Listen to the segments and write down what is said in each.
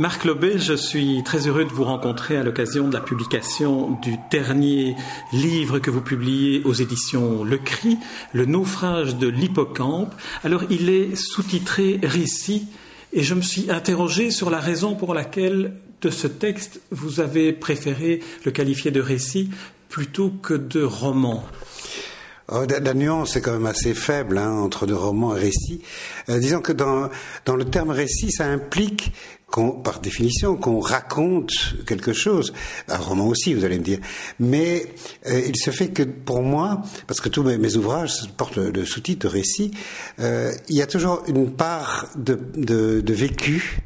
Marc Lobet, je suis très heureux de vous rencontrer à l'occasion de la publication du dernier livre que vous publiez aux éditions Le Cri, Le Naufrage de l'Hippocampe. Alors, il est sous-titré « Récit » et je me suis interrogé sur la raison pour laquelle, de ce texte, vous avez préféré le qualifier de récit plutôt que de roman. La nuance est quand même assez faible entre de roman et récit. Disons que dans le terme récit, ça implique par définition qu'on raconte quelque chose. Un roman aussi, vous allez me dire. Mais il se fait que pour moi, parce que tous mes ouvrages portent le sous-titre de récit, il y a toujours une part de vécu.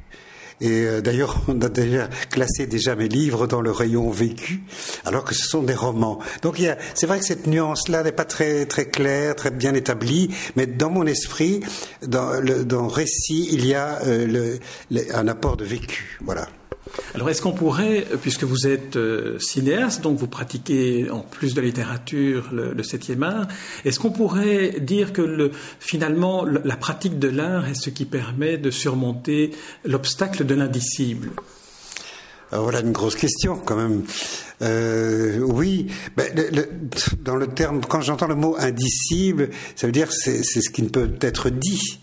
Et d'ailleurs, on a déjà classé mes livres dans le rayon vécu, alors que ce sont des romans. Donc, c'est vrai que cette nuance-là n'est pas très, très claire, très bien établie, mais dans mon esprit, dans récit, il y a un apport de vécu. Voilà. Alors, est-ce qu'on pourrait, puisque vous êtes cinéaste, donc vous pratiquez en plus de la littérature le 7e art, est-ce qu'on pourrait dire que finalement la pratique de l'art est ce qui permet de surmonter l'obstacle de l'indicible ? Alors voilà une grosse question quand même. Oui, dans le terme, quand j'entends le mot indicible, ça veut dire c'est ce qui ne peut être dit.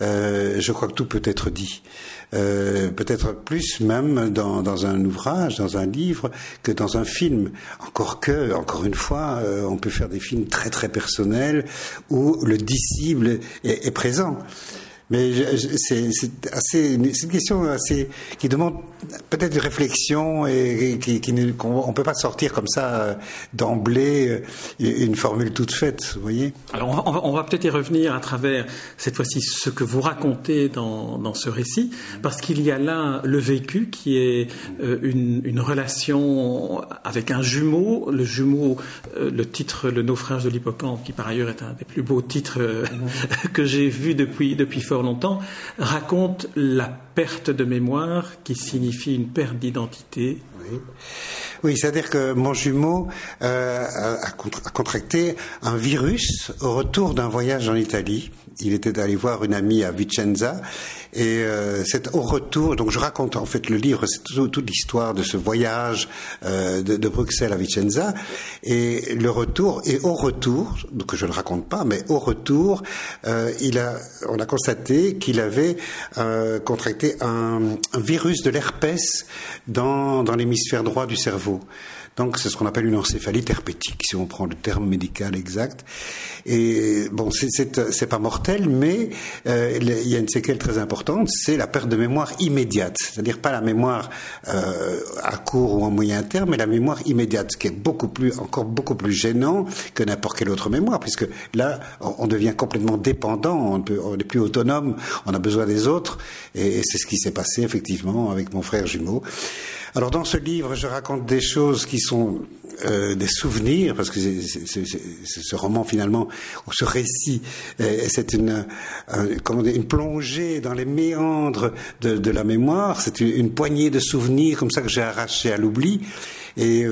Je crois que tout peut être dit. Peut-être plus même dans un ouvrage, dans un livre, que dans un film. Encore une fois, on peut faire des films très très personnels où le disciple est présent. Mais c'est une question qui demande peut-être une réflexion et qu'on ne peut pas sortir comme ça d'emblée une formule toute faite, vous voyez. Alors on va peut-être y revenir à travers cette fois-ci ce que vous racontez dans ce récit, parce qu'il y a là le vécu qui est une relation avec un jumeau. Le jumeau, le titre Le Naufrage de l'Hippocampe, qui par ailleurs est un des plus beaux titres que j'ai vu depuis fort longtemps, raconte la perte de mémoire qui signifie une perte d'identité. Oui, c'est-à-dire que mon jumeau a contracté un virus au retour d'un voyage en Italie. Il était allé voir une amie à Vicenza et c'est au retour, donc je raconte en fait le livre, c'est toute l'histoire de ce voyage de Bruxelles à Vicenza et le retour, et au retour, donc je ne raconte pas, mais au retour, on a constaté qu'il avait contracté un virus de l'herpès dans l'hémisphère droit du cerveau. Donc c'est ce qu'on appelle une encéphalite herpétique, si on prend le terme médical exact. Et bon, c'est pas mortel, mais il y a une séquelle très importante, c'est la perte de mémoire immédiate. C'est-à-dire pas la mémoire à court ou à moyen terme, mais la mémoire immédiate, ce qui est encore beaucoup plus gênant que n'importe quelle autre mémoire, puisque là, on devient complètement dépendant, on n'est plus autonome, on a besoin des autres, et c'est ce qui s'est passé effectivement avec mon frère jumeau. Alors dans ce livre, je raconte des choses qui sont des souvenirs, parce que c'est ce roman finalement, ou ce récit, c'est une plongée dans les méandres de la mémoire, c'est une poignée de souvenirs comme ça que j'ai arraché à l'oubli, et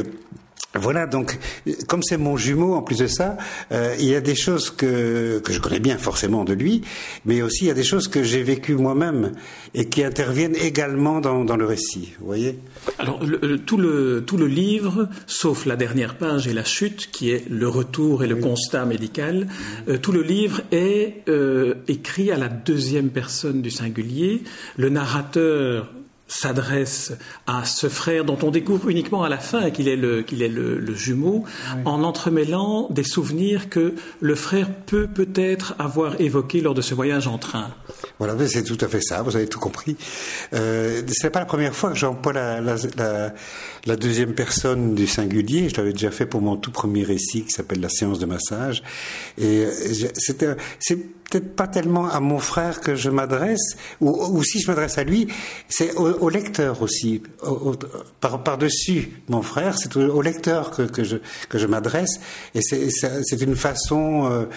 voilà, donc, comme c'est mon jumeau, en plus de ça, il y a des choses que je connais bien forcément de lui, mais aussi il y a des choses que j'ai vécues moi-même et qui interviennent également dans le récit, vous voyez ? Alors, tout le livre, sauf la dernière page et la chute, qui est le retour et le constat médical, tout le livre est écrit à la deuxième personne du singulier. Le narrateur s'adresse à ce frère dont on découvre uniquement à la fin qu'il est le jumeau, oui, en entremêlant des souvenirs que le frère peut peut-être avoir évoqués lors de ce voyage en train. Voilà, c'est tout à fait ça, vous avez tout compris. Ce n'est pas la première fois que j'emploie la deuxième personne du singulier. Je l'avais déjà fait pour mon tout premier récit qui s'appelle « La séance de massage ». Et c'est peut-être pas tellement à mon frère que je m'adresse, ou si je m'adresse à lui, c'est au lecteur aussi. Par-dessus mon frère, c'est au lecteur que je m'adresse. Et c'est une façon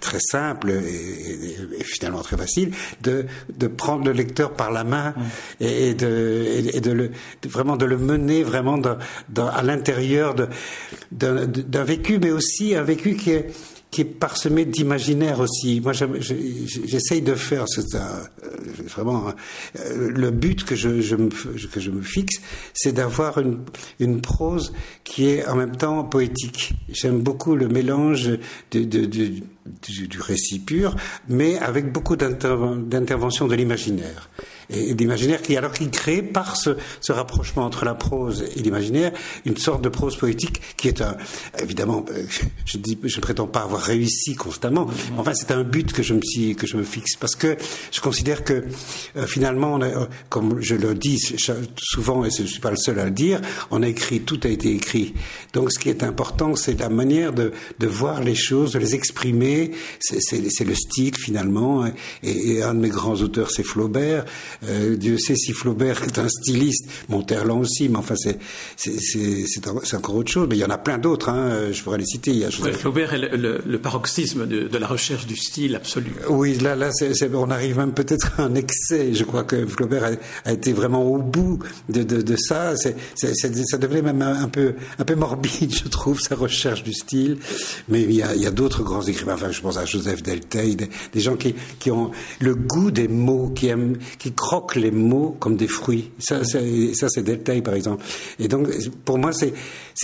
très simple et finalement très facile de prendre le lecteur par la main et de le mener vraiment à l'intérieur d'un vécu, mais aussi un vécu qui est qui est parsemé d'imaginaires aussi. Moi, j'essaye de faire, c'est vraiment le but que je me fixe, c'est d'avoir une prose qui est en même temps poétique. J'aime beaucoup le mélange du récit pur, mais avec beaucoup d'intervention de l'imaginaire. Et d'imaginaire qui, alors qu'il crée par ce rapprochement entre la prose et l'imaginaire, une sorte de prose poétique qui est évidemment, je ne prétends pas avoir réussi constamment, enfin c'est un but que je me fixe, parce que je considère que finalement, comme je le dis souvent, et je ne suis pas le seul à le dire, on a écrit, tout a été écrit. Donc ce qui est important, c'est la manière de voir les choses, de les exprimer, c'est le style finalement, et un de mes grands auteurs c'est Flaubert. Dieu sait si Flaubert est un styliste, Montherlant aussi, mais enfin c'est encore autre chose. Mais il y en a plein d'autres, hein, je pourrais les citer. Il y a Flaubert est le paroxysme de la recherche du style absolu. Oui, là on arrive même peut-être à un excès. Je crois que Flaubert a été vraiment au bout de ça. Ça devenait même un peu morbide, je trouve, sa recherche du style. Mais il y a d'autres grands écrivains. Enfin, je pense à Joseph Delteil, des gens qui ont le goût des mots, qui croquent les mots comme des fruits. Ça c'est Delteil, par exemple. Et donc, pour moi, c'est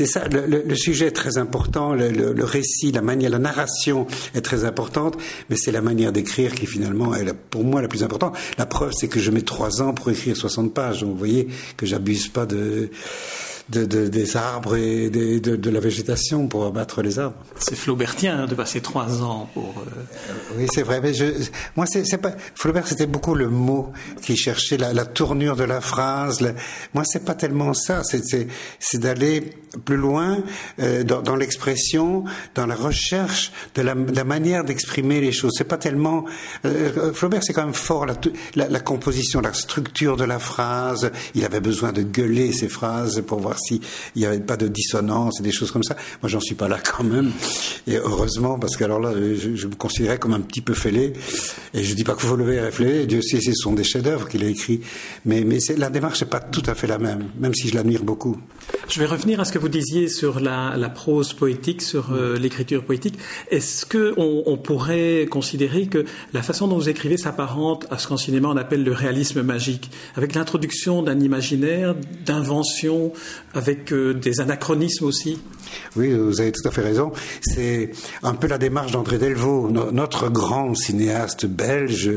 ça. Le sujet est très important, le récit, la manière, la narration est très importante, mais c'est la manière d'écrire qui, finalement, est pour moi la plus importante. La preuve, c'est que je mets 3 ans pour écrire 60 pages. Donc, vous voyez que j'abuse pas des arbres et de la végétation pour abattre les arbres. C'est flaubertien, hein, de passer 3 ans pour... Oui, c'est vrai. Mais moi, c'est pas... Flaubert, c'était beaucoup le mot qui cherchait la tournure de la phrase. Moi, c'est pas tellement ça. C'est d'aller plus loin dans l'expression, dans la recherche de la manière d'exprimer les choses. C'est pas tellement... Flaubert, c'est quand même fort la composition, la structure de la phrase. Il avait besoin de gueuler ses phrases pour voir s'il n'y avait pas de dissonance et des choses comme ça. Moi, j'en suis pas là quand même. Et heureusement, parce que alors là, je me considérais comme un petit peu fêlé. Et je dis pas que Flaubert est fêlé. Dieu sait, ce sont des chefs-d'œuvre qu'il a écrits. Mais la démarche n'est pas tout à fait la même, même si je l'admire beaucoup. Je vais revenir à ce que vous disiez sur la prose poétique, sur l'écriture poétique. Est-ce qu'on pourrait considérer que la façon dont vous écrivez s'apparente à ce qu'en cinéma on appelle le réalisme magique, avec l'introduction d'un imaginaire, d'invention, avec des anachronismes aussi? Oui, vous avez tout à fait raison. C'est un peu la démarche d'André Delvaux, notre grand cinéaste belge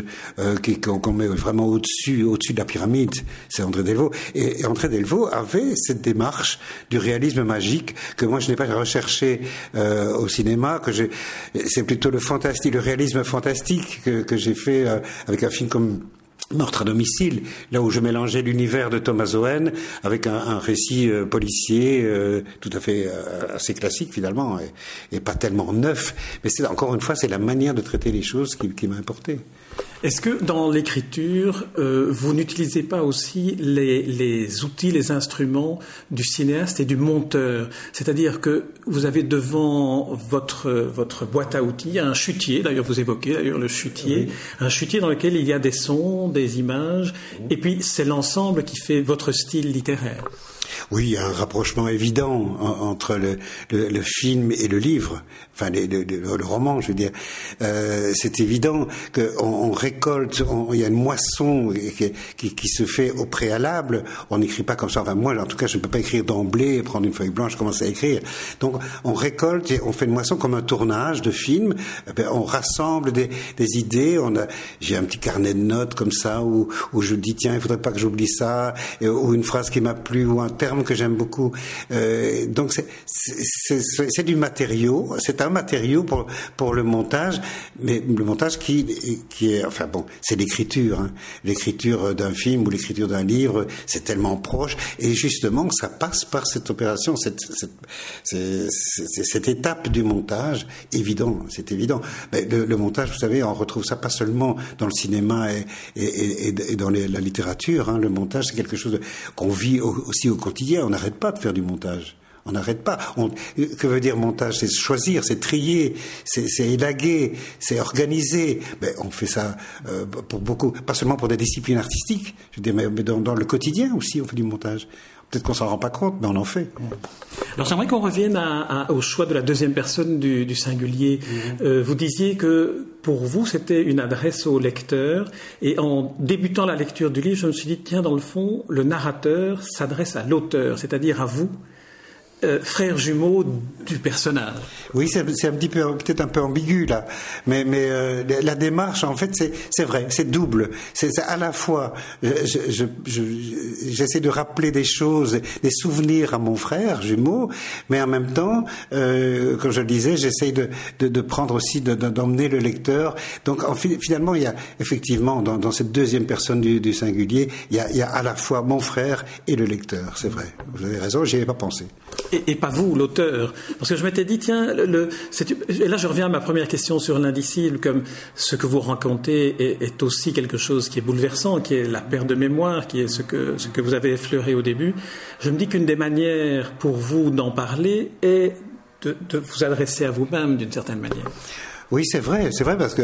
qu'on met vraiment au-dessus de la pyramide. C'est André Delvaux. Et André Delvaux avait cette démarche du réalisme magique que moi je n'ai pas recherché au cinéma. C'est plutôt le réalisme fantastique que j'ai fait avec un film comme Meurtre à domicile, là où je mélangeais l'univers de Thomas Owen avec un récit policier tout à fait assez classique finalement et pas tellement neuf. Mais encore une fois, c'est la manière de traiter les choses qui m'a importé. Est-ce que dans l'écriture, vous n'utilisez pas aussi les outils, les instruments du cinéaste et du monteur? C'est-à-dire que vous avez devant votre boîte à outils un chutier, d'ailleurs vous évoquez le chutier, oui. Un chutier dans lequel il y a des sons, des images, et puis c'est l'ensemble qui fait votre style littéraire. Oui, il y a un rapprochement évident entre le film et le livre, enfin le roman, je veux dire. C'est évident qu'on récolte, il y a une moisson qui se fait au préalable. On n'écrit pas comme ça. Enfin, moi, en tout cas, je ne peux pas écrire d'emblée, prendre une feuille blanche, commencer à écrire. Donc, on récolte et on fait une moisson comme un tournage de film. On rassemble des idées. J'ai un petit carnet de notes comme ça où je dis tiens, il ne faudrait pas que j'oublie ça, ou une phrase qui m'a plu, ou un terme que j'aime beaucoup. Donc c'est du matériau, c'est un matériau pour le montage, mais le montage qui est, enfin bon, c'est l'écriture, hein. L'écriture d'un film ou l'écriture d'un livre, c'est tellement proche, et justement que ça passe par cette opération, cette étape du montage, évident, c'est évident. Mais le montage, vous savez, on retrouve ça pas seulement dans le cinéma et dans la littérature, hein. Le montage, c'est quelque chose qu'on vit aussi au quotidien, on n'arrête pas de faire du montage. On n'arrête pas. Que veut dire montage? C'est choisir, c'est trier, c'est élaguer, c'est organiser. Mais on fait ça pour beaucoup, pas seulement pour des disciplines artistiques, je veux dire, mais dans le quotidien aussi, on fait du montage. Peut-être qu'on ne s'en rend pas compte, mais on en fait. Alors j'aimerais qu'on revienne au choix de la deuxième personne du singulier. Mmh. Vous disiez que pour vous, c'était une adresse au lecteur. Et en débutant la lecture du livre, je me suis dit, tiens, dans le fond, le narrateur s'adresse à l'auteur, c'est-à-dire à vous, frère jumeau du personnage. Oui, c'est un petit peu, peut-être un peu ambigu là, mais la démarche en fait c'est vrai, c'est double. C'est à la fois j'essaie de rappeler des choses, des souvenirs à mon frère jumeau, mais en même temps, comme je le disais, j'essaie de prendre aussi d'emmener le lecteur. Donc finalement, il y a effectivement dans cette deuxième personne du singulier, il y a à la fois mon frère et le lecteur. C'est vrai. Vous avez raison, j'y avais pas pensé. Et pas vous, l'auteur. Parce que je m'étais dit, tiens, et là je reviens à ma première question sur l'indicible, comme ce que vous racontez est aussi quelque chose qui est bouleversant, qui est la perte de mémoire, qui est ce que vous avez effleuré au début. Je me dis qu'une des manières pour vous d'en parler est de vous adresser à vous-même d'une certaine manière. Oui, c'est vrai, parce que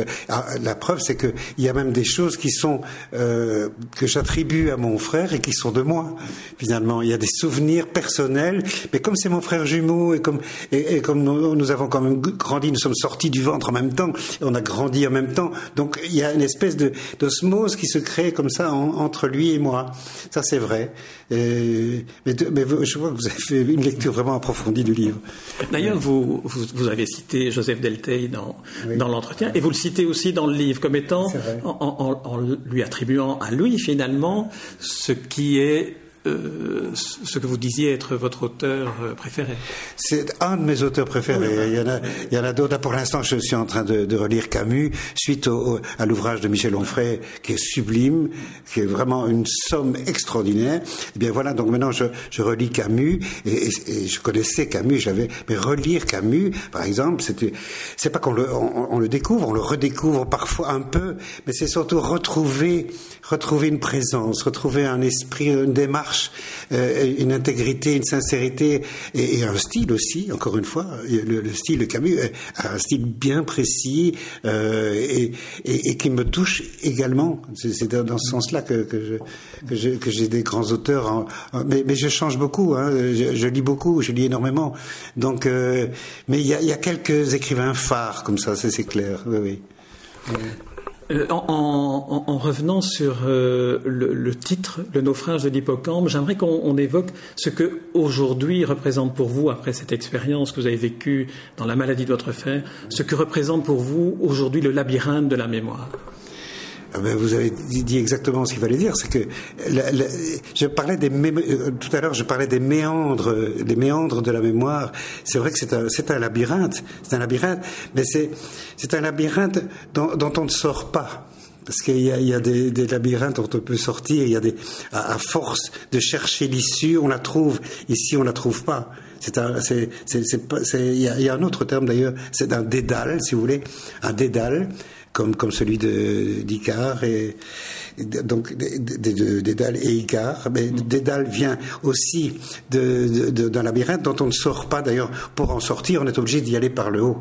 la preuve, c'est que il y a même des choses qui sont que j'attribue à mon frère et qui sont de moi. Finalement, il y a des souvenirs personnels, mais comme c'est mon frère jumeau et comme nous avons quand même grandi, nous sommes sortis du ventre en même temps, et on a grandi en même temps, donc il y a une espèce d'osmose qui se crée comme ça entre lui et moi. Ça, c'est vrai. Mais je vois que vous avez fait une lecture vraiment approfondie du livre. D'ailleurs, vous avez cité Joseph Delteil dans l'entretien, et vous le citez aussi dans le livre comme étant, en lui attribuant à lui finalement ce qui est ce que vous disiez être votre auteur préféré. C'est un de mes auteurs préférés. Oui, il y en a d'autres. Là, pour l'instant, je suis en train de relire Camus suite à l'ouvrage de Michel Onfray, qui est sublime, qui est vraiment une somme extraordinaire. Eh bien voilà, donc maintenant je relis Camus et je connaissais Camus, mais relire Camus, par exemple, c'est pas qu'on le découvre, on le redécouvre parfois un peu, mais c'est surtout retrouver une présence, retrouver un esprit, une démarche, une intégrité, une sincérité et un style aussi, encore une fois, le style de Camus a un style bien précis et qui me touche également. C'est dans ce sens-là que j'ai des grands auteurs, mais je change beaucoup, hein, je lis beaucoup, je lis énormément, donc mais il y a quelques écrivains phares comme ça, c'est clair, oui. En revenant sur le titre, Le Naufrage de l'Hippocampe, j'aimerais qu'on évoque ce que aujourd'hui représente pour vous, après cette expérience que vous avez vécue dans la maladie de votre frère, ce que représente pour vous aujourd'hui le labyrinthe de la mémoire. Vous avez dit exactement ce qu'il fallait dire, c'est que je parlais tout à l'heure, je parlais des méandres de la mémoire. C'est vrai que c'est un labyrinthe, mais c'est un labyrinthe dont on ne sort pas. Parce qu'il y a des labyrinthes dont on peut sortir, il y a à force de chercher l'issue, on la trouve, ici on la trouve pas. Il y a un autre terme d'ailleurs, c'est un dédale, si vous voulez, un dédale. Comme celui d'Icare et donc d'Édale et Icare, mais d'Édale vient aussi d'un labyrinthe dont on ne sort pas. D'ailleurs, pour en sortir, on est obligé d'y aller par le haut,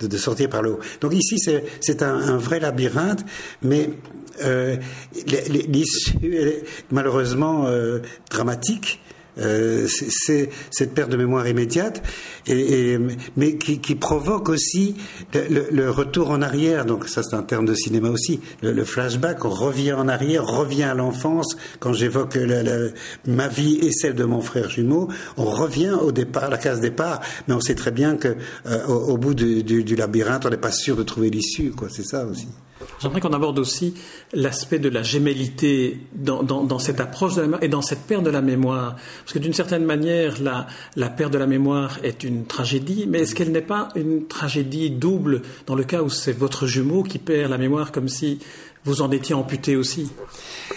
de sortir par le haut. Donc ici, c'est un vrai labyrinthe, mais l'issue est malheureusement dramatique. C'est cette perte de mémoire immédiate, mais qui provoque aussi le retour en arrière. Donc ça, c'est un terme de cinéma aussi, le flashback. On revient en arrière, revient à l'enfance. Quand j'évoque ma vie et celle de mon frère jumeau, on revient au départ, la case départ, mais on sait très bien que au bout du labyrinthe, on n'est pas sûr de trouver l'issue, quoi. C'est ça aussi. J'aimerais qu'on aborde aussi l'aspect de la gémellité dans cette approche de la mémoire et dans cette perte de la mémoire. Parce que d'une certaine manière, la perte de la mémoire est une tragédie, mais est-ce qu'elle n'est pas une tragédie double dans le cas où c'est votre jumeau qui perd la mémoire, comme si vous en étiez amputé aussi?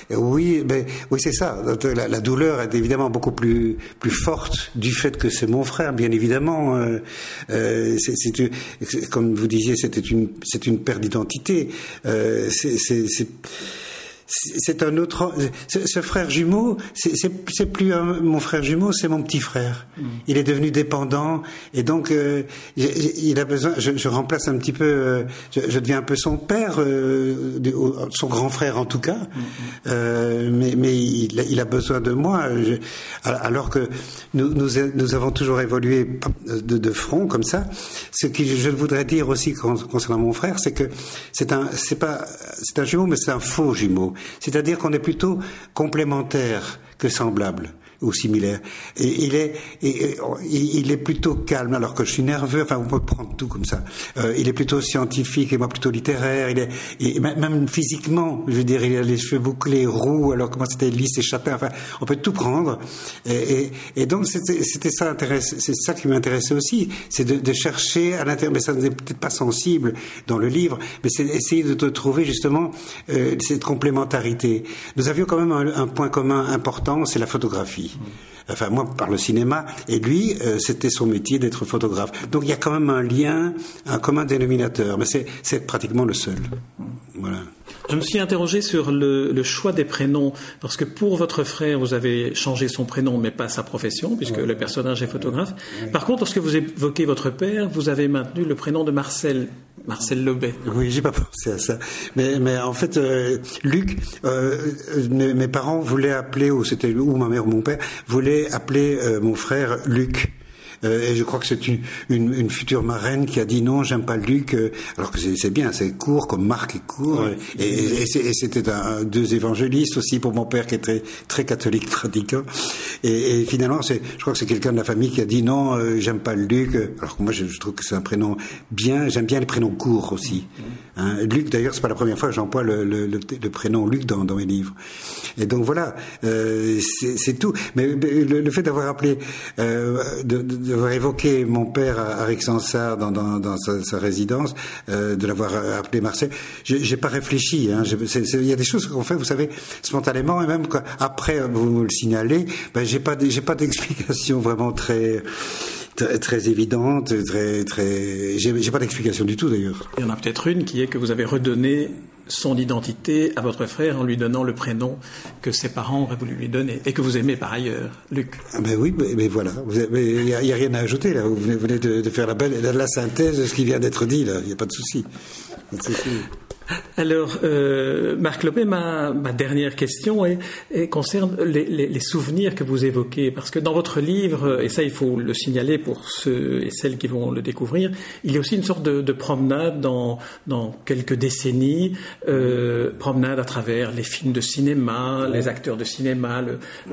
Oui, c'est ça. La douleur est évidemment beaucoup plus forte du fait que c'est mon frère, bien évidemment. C'est comme vous disiez, c'est une perte d'identité. c'est un autre. Ce frère jumeau, c'est plus mon frère jumeau, c'est mon petit frère. Mmh. Il est devenu dépendant et donc il a besoin. Je remplace un petit peu. Je deviens un peu son père, son grand frère en tout cas. Mmh. Mais il a besoin de moi. Alors que nous avons toujours évolué de front comme ça. Ce que je voudrais dire aussi concernant mon frère, c'est que c'est un jumeau, mais c'est un faux jumeau. C'est-à-dire qu'on est plutôt complémentaire que semblable ou similaire. Et il est plutôt calme, alors que je suis nerveux. Enfin, on peut prendre tout comme ça. Il est plutôt scientifique et moi plutôt littéraire. Et même physiquement, je veux dire, il a les cheveux bouclés, roux, alors que moi c'était lisse et châtain. Enfin, on peut tout prendre. Et donc c'était ça intéressant. C'est ça qui m'intéressait aussi, c'est de chercher à l'intérieur. Mais ça n'est peut-être pas sensible dans le livre, mais c'est essayer de trouver justement cette complémentarité. Nous avions quand même un point commun important, c'est la photographie. Enfin, moi, par le cinéma, et lui, c'était son métier d'être photographe. Donc, il y a quand même un lien, un commun dénominateur, mais c'est pratiquement le seul. Voilà. Je me suis interrogé sur le choix des prénoms, parce que pour votre frère, vous avez changé son prénom, mais pas sa profession, puisque le personnage est photographe. Par contre, lorsque vous évoquez votre père, vous avez maintenu le prénom de Marcel Lobet. Oui, j'ai pas pensé à ça. Mais en fait, Luc, mes parents voulaient appeler, ou ma mère ou mon père, voulaient appeler mon frère Luc. Et je crois que c'est une future marraine qui a dit non, j'aime pas Luc, alors que c'est bien, c'est court comme Marc est court. Ouais. Et c'était deux évangélistes aussi pour mon père qui était très catholique pratiquant. Et finalement, je crois que c'est quelqu'un de la famille qui a dit non, j'aime pas Luc, alors que moi je trouve que c'est un prénom bien, j'aime bien les prénoms courts aussi. Hein, Luc, d'ailleurs, c'est pas la première fois que j'emploie le prénom Luc dans mes livres. Et donc voilà, c'est tout. Mais le fait d'avoir appelé, d'avoir évoqué mon père à Vicenza dans sa résidence, de l'avoir appelé Marcel, j'ai pas réfléchi. Hein. Il y a des choses qu'on fait, vous savez, spontanément, et même quoi, après vous me le signalez, ben j'ai pas d'explication vraiment très. Très, très évidente, très. J'ai pas d'explication du tout d'ailleurs. Il y en a peut-être une qui est que vous avez redonné son identité à votre frère en lui donnant le prénom que ses parents auraient voulu lui donner et que vous aimez par ailleurs, Luc. Ah ben oui, mais voilà, il n'y a rien à ajouter là. Vous venez de faire la synthèse de ce qui vient d'être dit là. Il n'y a pas de souci. Alors, Marc Lobet, ma dernière question concerne les souvenirs que vous évoquez, parce que dans votre livre, et ça il faut le signaler pour ceux et celles qui vont le découvrir, il y a aussi une sorte de promenade dans quelques décennies, promenade à travers les films de cinéma, les acteurs de cinéma,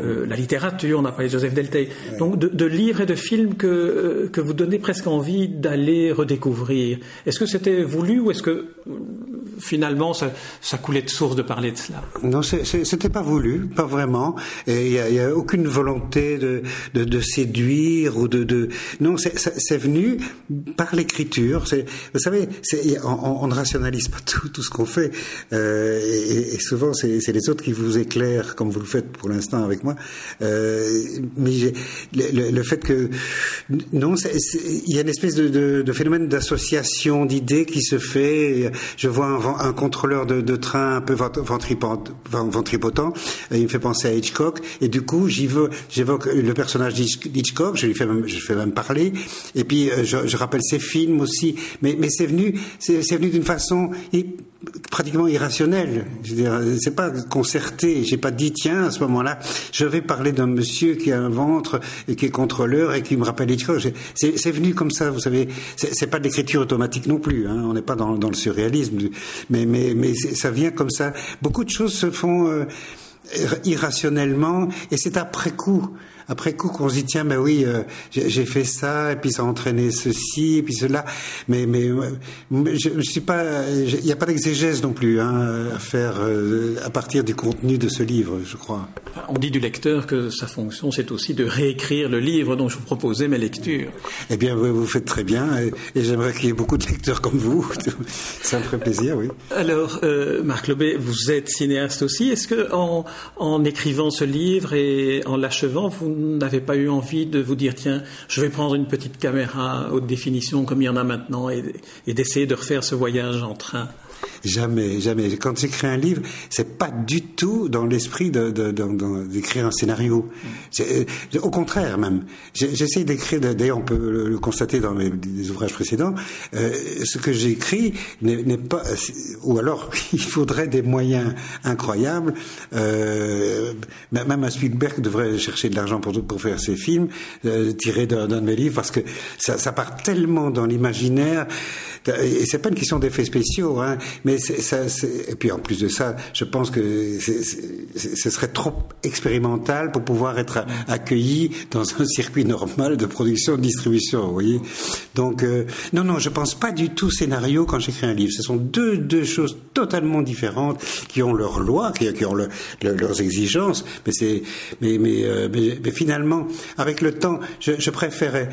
la littérature, on a parlé de Joseph Delteil, donc de livres et de films que vous donnez presque envie d'aller redécouvrir. Est-ce que c'était voulu ou est-ce que... Finalement, ça coulait de source de parler de cela. Non, c'était pas voulu, pas vraiment. Il y a aucune volonté de séduire ou de. Non, c'est venu par l'écriture. Vous savez, on ne rationalise pas tout ce qu'on fait. Et souvent, c'est les autres qui vous éclairent, comme vous le faites pour l'instant avec moi. Mais le fait que non, il y a une espèce de phénomène d'association d'idées qui se fait. Je vois un contrôleur de train un peu ventripotent, il me fait penser à Hitchcock, et du coup j'évoque le personnage d'Hitchcock, je lui fais même parler, et puis je rappelle ses films aussi, mais c'est venu d'une façon pratiquement irrationnelle. Je veux dire, c'est pas concerté, j'ai pas dit tiens à ce moment-là je vais parler d'un monsieur qui a un ventre et qui est contrôleur et qui me rappelle Hitchcock. C'est venu comme ça, vous savez, c'est pas de l'écriture automatique non plus, hein, on n'est pas dans le surréalisme. Mais ça vient comme ça. Beaucoup de choses se font irrationnellement, et c'est après coup qu'on se dit tiens ben oui, j'ai fait ça et puis ça a entraîné ceci et puis cela, mais je suis pas, il n'y a pas d'exégèse non plus, hein, à faire à partir du contenu de ce livre, je crois. On dit du lecteur que sa fonction c'est aussi de réécrire le livre, donc je vous proposais mes lectures. Eh bien vous faites très bien, et j'aimerais qu'il y ait beaucoup de lecteurs comme vous. Ça me ferait plaisir, oui. Alors Marc Lobet, vous êtes cinéaste aussi, est-ce que en écrivant ce livre et en l'achevant, vous n'avez pas eu envie de vous dire tiens, je vais prendre une petite caméra haute définition comme il y en a maintenant et d'essayer de refaire ce voyage en train? Jamais, jamais. Quand j'écris un livre, c'est pas du tout dans l'esprit d'écrire un scénario. Au contraire, même. J'essaie d'écrire, d'ailleurs on peut le constater dans les ouvrages précédents, ce que j'écris n'est pas... Ou alors, il faudrait des moyens incroyables. Même un Spielberg devrait chercher de l'argent pour faire ses films, tiré d'un de mes livres, parce que ça part tellement dans l'imaginaire. Et c'est pas une question d'effets spéciaux, hein, mais et puis en plus de ça, je pense que ce serait trop expérimental pour pouvoir être accueilli dans un circuit normal de production, de distribution, vous voyez. Donc, non, je pense pas du tout scénario quand j'écris un livre. Ce sont deux choses totalement différentes qui ont leurs lois, qui ont leurs exigences, mais finalement, avec le temps, je préférais.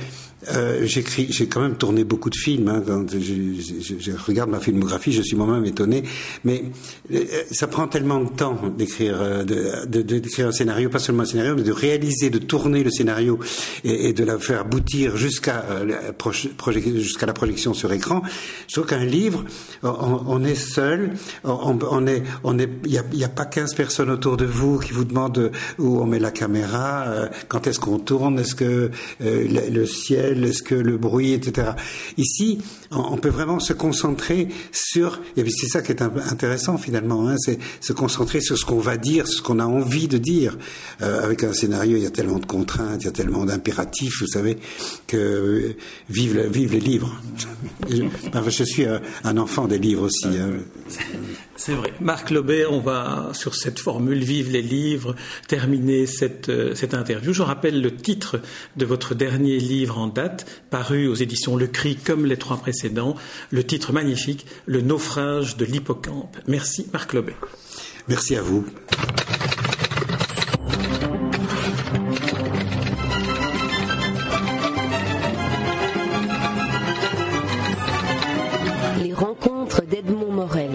J'ai quand même tourné beaucoup de films, hein, quand je regarde ma filmographie, je suis moi-même étonné, mais ça prend tellement de temps d'écrire d'écrire un scénario, pas seulement un scénario, mais de réaliser, de tourner le scénario et de la faire aboutir jusqu'à la projection sur écran. Je trouve qu'un livre, on est seul, il n'y a pas 15 personnes autour de vous qui vous demandent où on met la caméra, quand est-ce qu'on tourne, est-ce que le ciel, est-ce que le bruit, etc. Ici, on peut vraiment se concentrer sur, et c'est ça qui est intéressant finalement, hein, c'est se concentrer sur ce qu'on va dire, ce qu'on a envie de dire. Avec un scénario, il y a tellement de contraintes, il y a tellement d'impératifs, vous savez, que vivent les livres. Je suis un enfant des livres aussi. C'est vrai. Marc Lobet, on va, sur cette formule « Vive les livres », terminer cette interview. Je rappelle le titre de votre dernier livre en date, paru aux éditions Le Cri, comme les trois précédents. Le titre magnifique, « Le naufrage de l'Hippocampe ». Merci Marc Lobet. Merci à vous. Les rencontres d'Edmond Morel.